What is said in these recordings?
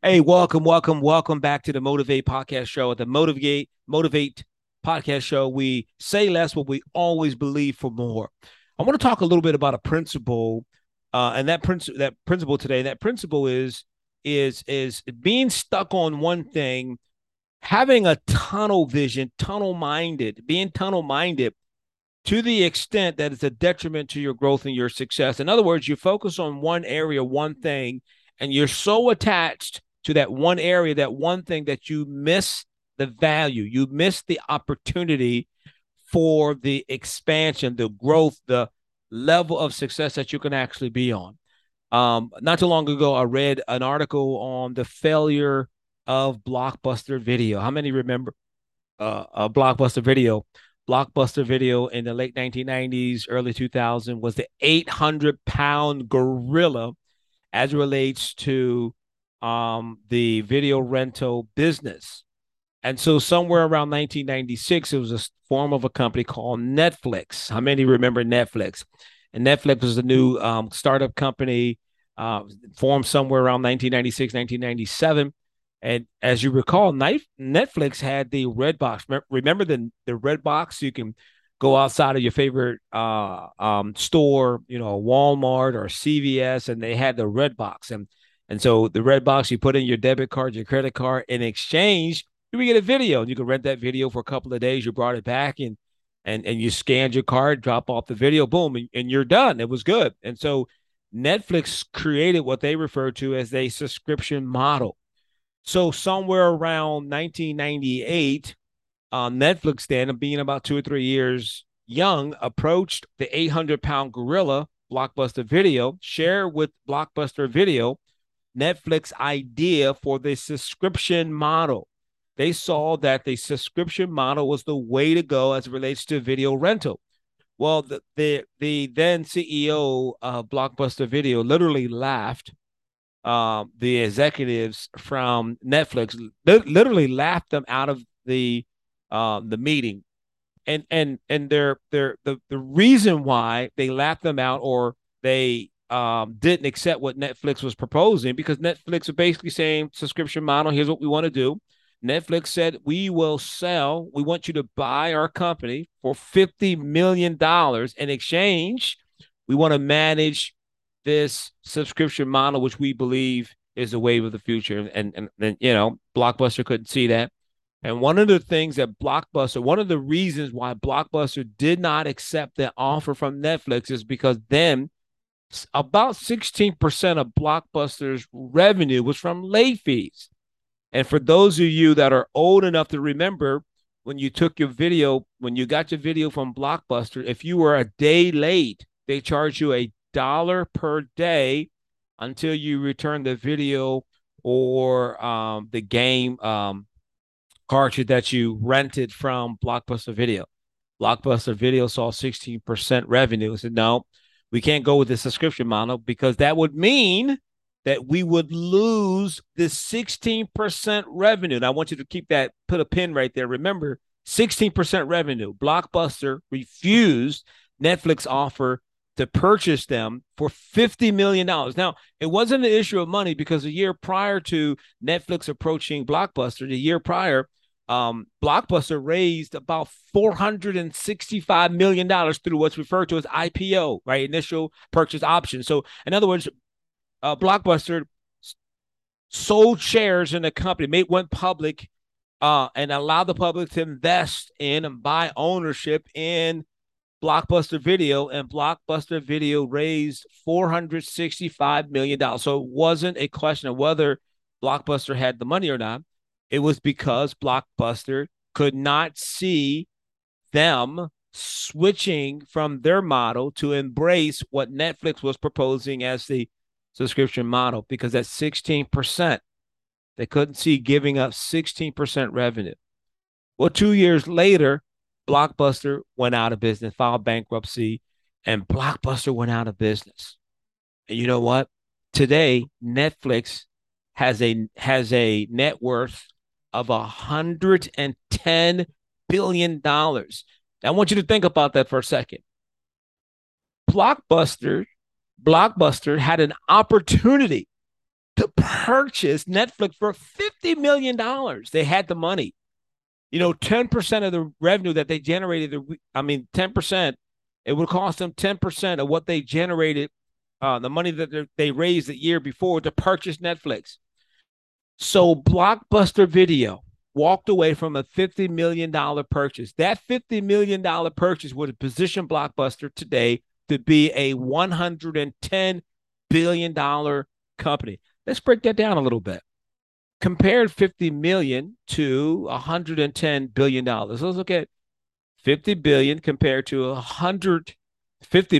Hey, welcome back to the Motivate Podcast Show. At the Motivate Podcast Show, we say less, but we always believe for more. I want to talk a little bit about a principle, and that principle today. That principle is being stuck on one thing, having a tunnel vision, being tunnel minded, to the extent that it's a detriment to your growth and your success. In other words, you focus on one area, one thing, and you're so attached to that one area, that one thing, that you miss the value, you miss the opportunity for the expansion, the growth, the level of success that you can actually be on. Not too long ago, I read an article on the failure of Blockbuster Video. How many remember Blockbuster Video? Blockbuster Video in the late 1990s, early 2000s was the 800-pound gorilla as it relates to the video rental business. And so somewhere around 1996, it was a form of a company called Netflix. How many remember Netflix? And Netflix was a new startup company formed somewhere around 1996, 1997. And as you recall, Netflix had the red box. Remember the red box? You can go outside of your favorite store, you know, Walmart or CVS, and they had the red box. And so the red box, you put in your debit card, your credit card. In exchange, you would get a video. You could rent that video for a couple of days. You brought it back and you scanned your card, drop off the video, boom, and you're done. It was good. And so Netflix created what they refer to as a subscription model. So somewhere around 1998, Netflix then, being about 2 or 3 years young, approached the 800-pound gorilla, Blockbuster Video, shared with Blockbuster Video Netflix's idea for the subscription model. They saw that the subscription model was the way to go as it relates to video rental. Well, the then CEO of Blockbuster Video literally laughed. The executives from Netflix literally laughed them out of the meeting, and the reason why they laughed them out, or they didn't accept what Netflix was proposing, because Netflix was basically saying, subscription model, here's what we want to do. Netflix said, we want you to buy our company for $50 million. In exchange, we want to manage this subscription model, which we believe is the wave of the future. And you know, Blockbuster couldn't see that. And one of the reasons why Blockbuster did not accept the offer from Netflix is because then about 16% of Blockbuster's revenue was from late fees. And for those of you that are old enough to remember, when you got your video from Blockbuster, if you were a day late, they charged you $1 per day until you return the video or the game cartridge that you rented from Blockbuster Video. Blockbuster Video saw 16% revenue. Said, no, we can't go with the subscription model, because that would mean that we would lose the 16% revenue. And I want you to put a pin right there. Remember, 16% revenue. Blockbuster refused Netflix's offer to purchase them for $50 million. Now, it wasn't an issue of money, because a year prior to Netflix approaching Blockbuster, Blockbuster raised about $465 million through what's referred to as IPO, right? Initial purchase option. So in other words, Blockbuster sold shares in the company, went public, and allowed the public to invest in and buy ownership in Blockbuster Video, and Blockbuster Video raised $465 million. So it wasn't a question of whether Blockbuster had the money or not. It was because Blockbuster could not see them switching from their model to embrace what Netflix was proposing as the subscription model, because that's 16%. They couldn't see giving up 16% revenue. Well, 2 years later, Blockbuster went out of business, filed bankruptcy, and Blockbuster went out of business. And you know what? Today, Netflix has a net worth of $110 billion. Now, I want you to think about that for a second. Blockbuster had an opportunity to purchase Netflix for $50 million. They had the money. You know, 10% of the revenue that they generated, I mean, 10%, it would cost them 10% of what they generated, the money that they raised the year before to purchase Netflix. So Blockbuster Video walked away from a $50 million purchase. That $50 million purchase would have positioned Blockbuster today to be a $110 billion company. Let's break that down a little bit. Compared $50 million to $110 billion. Let's look at $50 billion compared to $150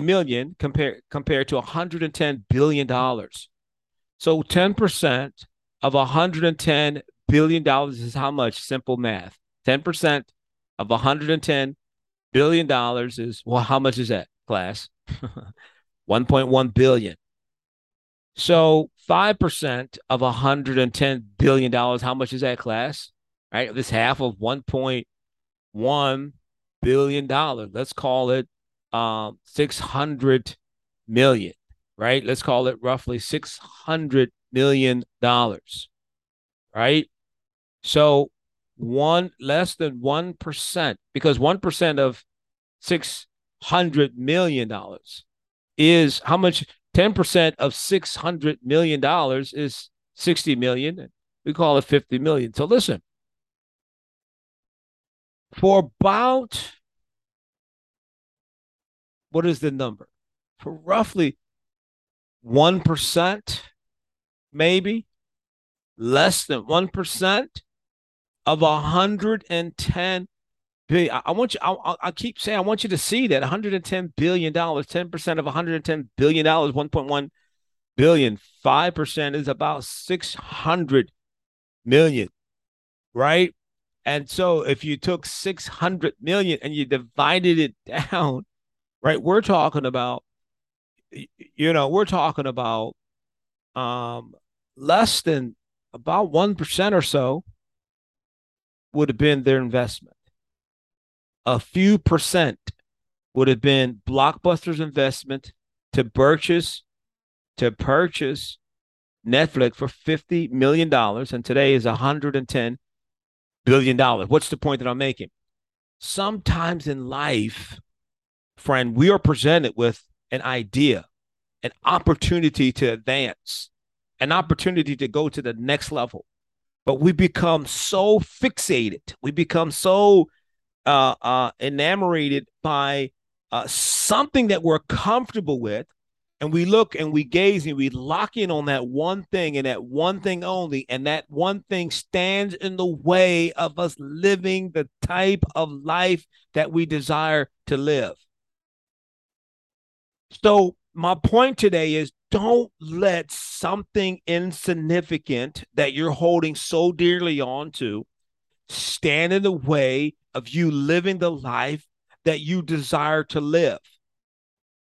million compared to $110 billion. So 10% of $110 billion is how much? Simple math. 10% of $110 billion is, well, how much is that, class? $1.1 billion. So 5% of $110 billion, how much is that, class? Right? This half of $1.1 billion. Let's call it $600 million, right? Let's call it roughly $600 million, right? So less than 1%, because 1% of $600 million is how much? 10% of $600 million is $60 million. We call it $50 million. So listen, for about, what is the number? For roughly 1%, maybe less than 1% of $110 billion. I want you, I keep saying, I want you to see that $110 billion, 10% of $110 billion, $1.1 billion, 5% is about $600 million, right? And so if you took $600 million and you divided it down, right, we're talking about, you know, we're talking about less than about 1% or so would have been their investment. A few percent would have been Blockbuster's investment to purchase Netflix for $50 million, and today is $110 billion. What's the point that I'm making? Sometimes in life, friend, we are presented with an idea, an opportunity to advance, an opportunity to go to the next level, but we become so fixated. We become so enamored by something that we're comfortable with, and we look and we gaze and we lock in on that one thing and that one thing only, and that one thing stands in the way of us living the type of life that we desire to live. So my point today is, don't let something insignificant that you're holding so dearly onto stand in the way of you living the life that you desire to live,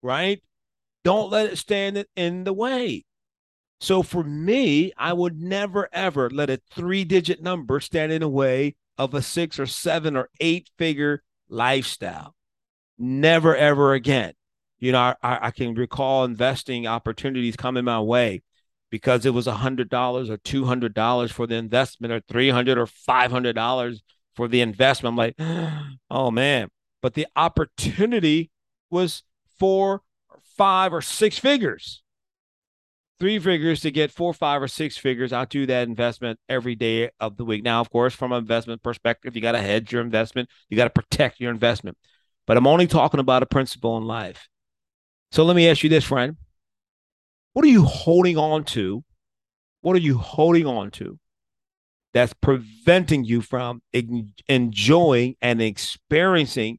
right? Don't let it stand in the way. So for me, I would never, ever let a 3-digit number stand in the way of a 6 or 7 or 8-figure lifestyle. Never, ever again. You know, I can recall investing opportunities coming my way because it was $100 or $200 for the investment, or $300 or $500 for the investment. I'm like, oh man, but the opportunity was 4, 5, or 6 figures, 3 figures to get 4, 5, or 6 figures. I'll do that investment every day of the week. Now, of course, from an investment perspective, you got to hedge your investment. You got to protect your investment, but I'm only talking about a principle in life. So let me ask you this, friend. What are you holding on to? What are you holding on to that's preventing you from enjoying and experiencing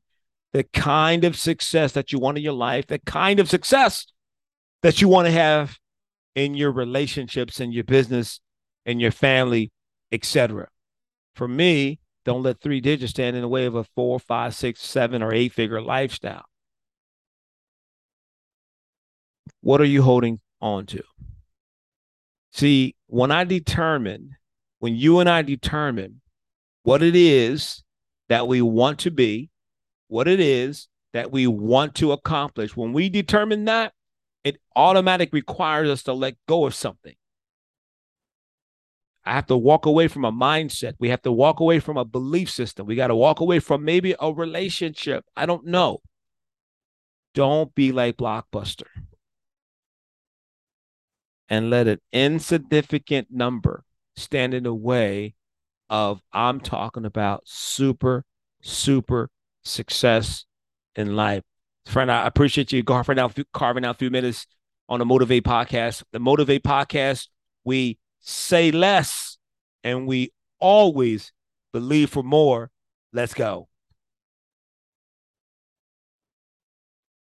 the kind of success that you want in your life, the kind of success that you want to have in your relationships, in your business, in your family, etc.? For me, don't let 3 digits stand in the way of a 4, 5, 6, 7, or 8-figure lifestyle. What are you holding on to? See, when you and I determine what it is that we want to be, what it is that we want to accomplish, when we determine that, it automatically requires us to let go of something. I have to walk away from a mindset. We have to walk away from a belief system. We got to walk away from maybe a relationship. I don't know. Don't be like Blockbuster and let an insignificant number stand in the way of, I'm talking about super, super success in life. Friend, I appreciate you carving out a few minutes on the Motivate Podcast. The Motivate Podcast, we say less and we always believe for more. Let's go.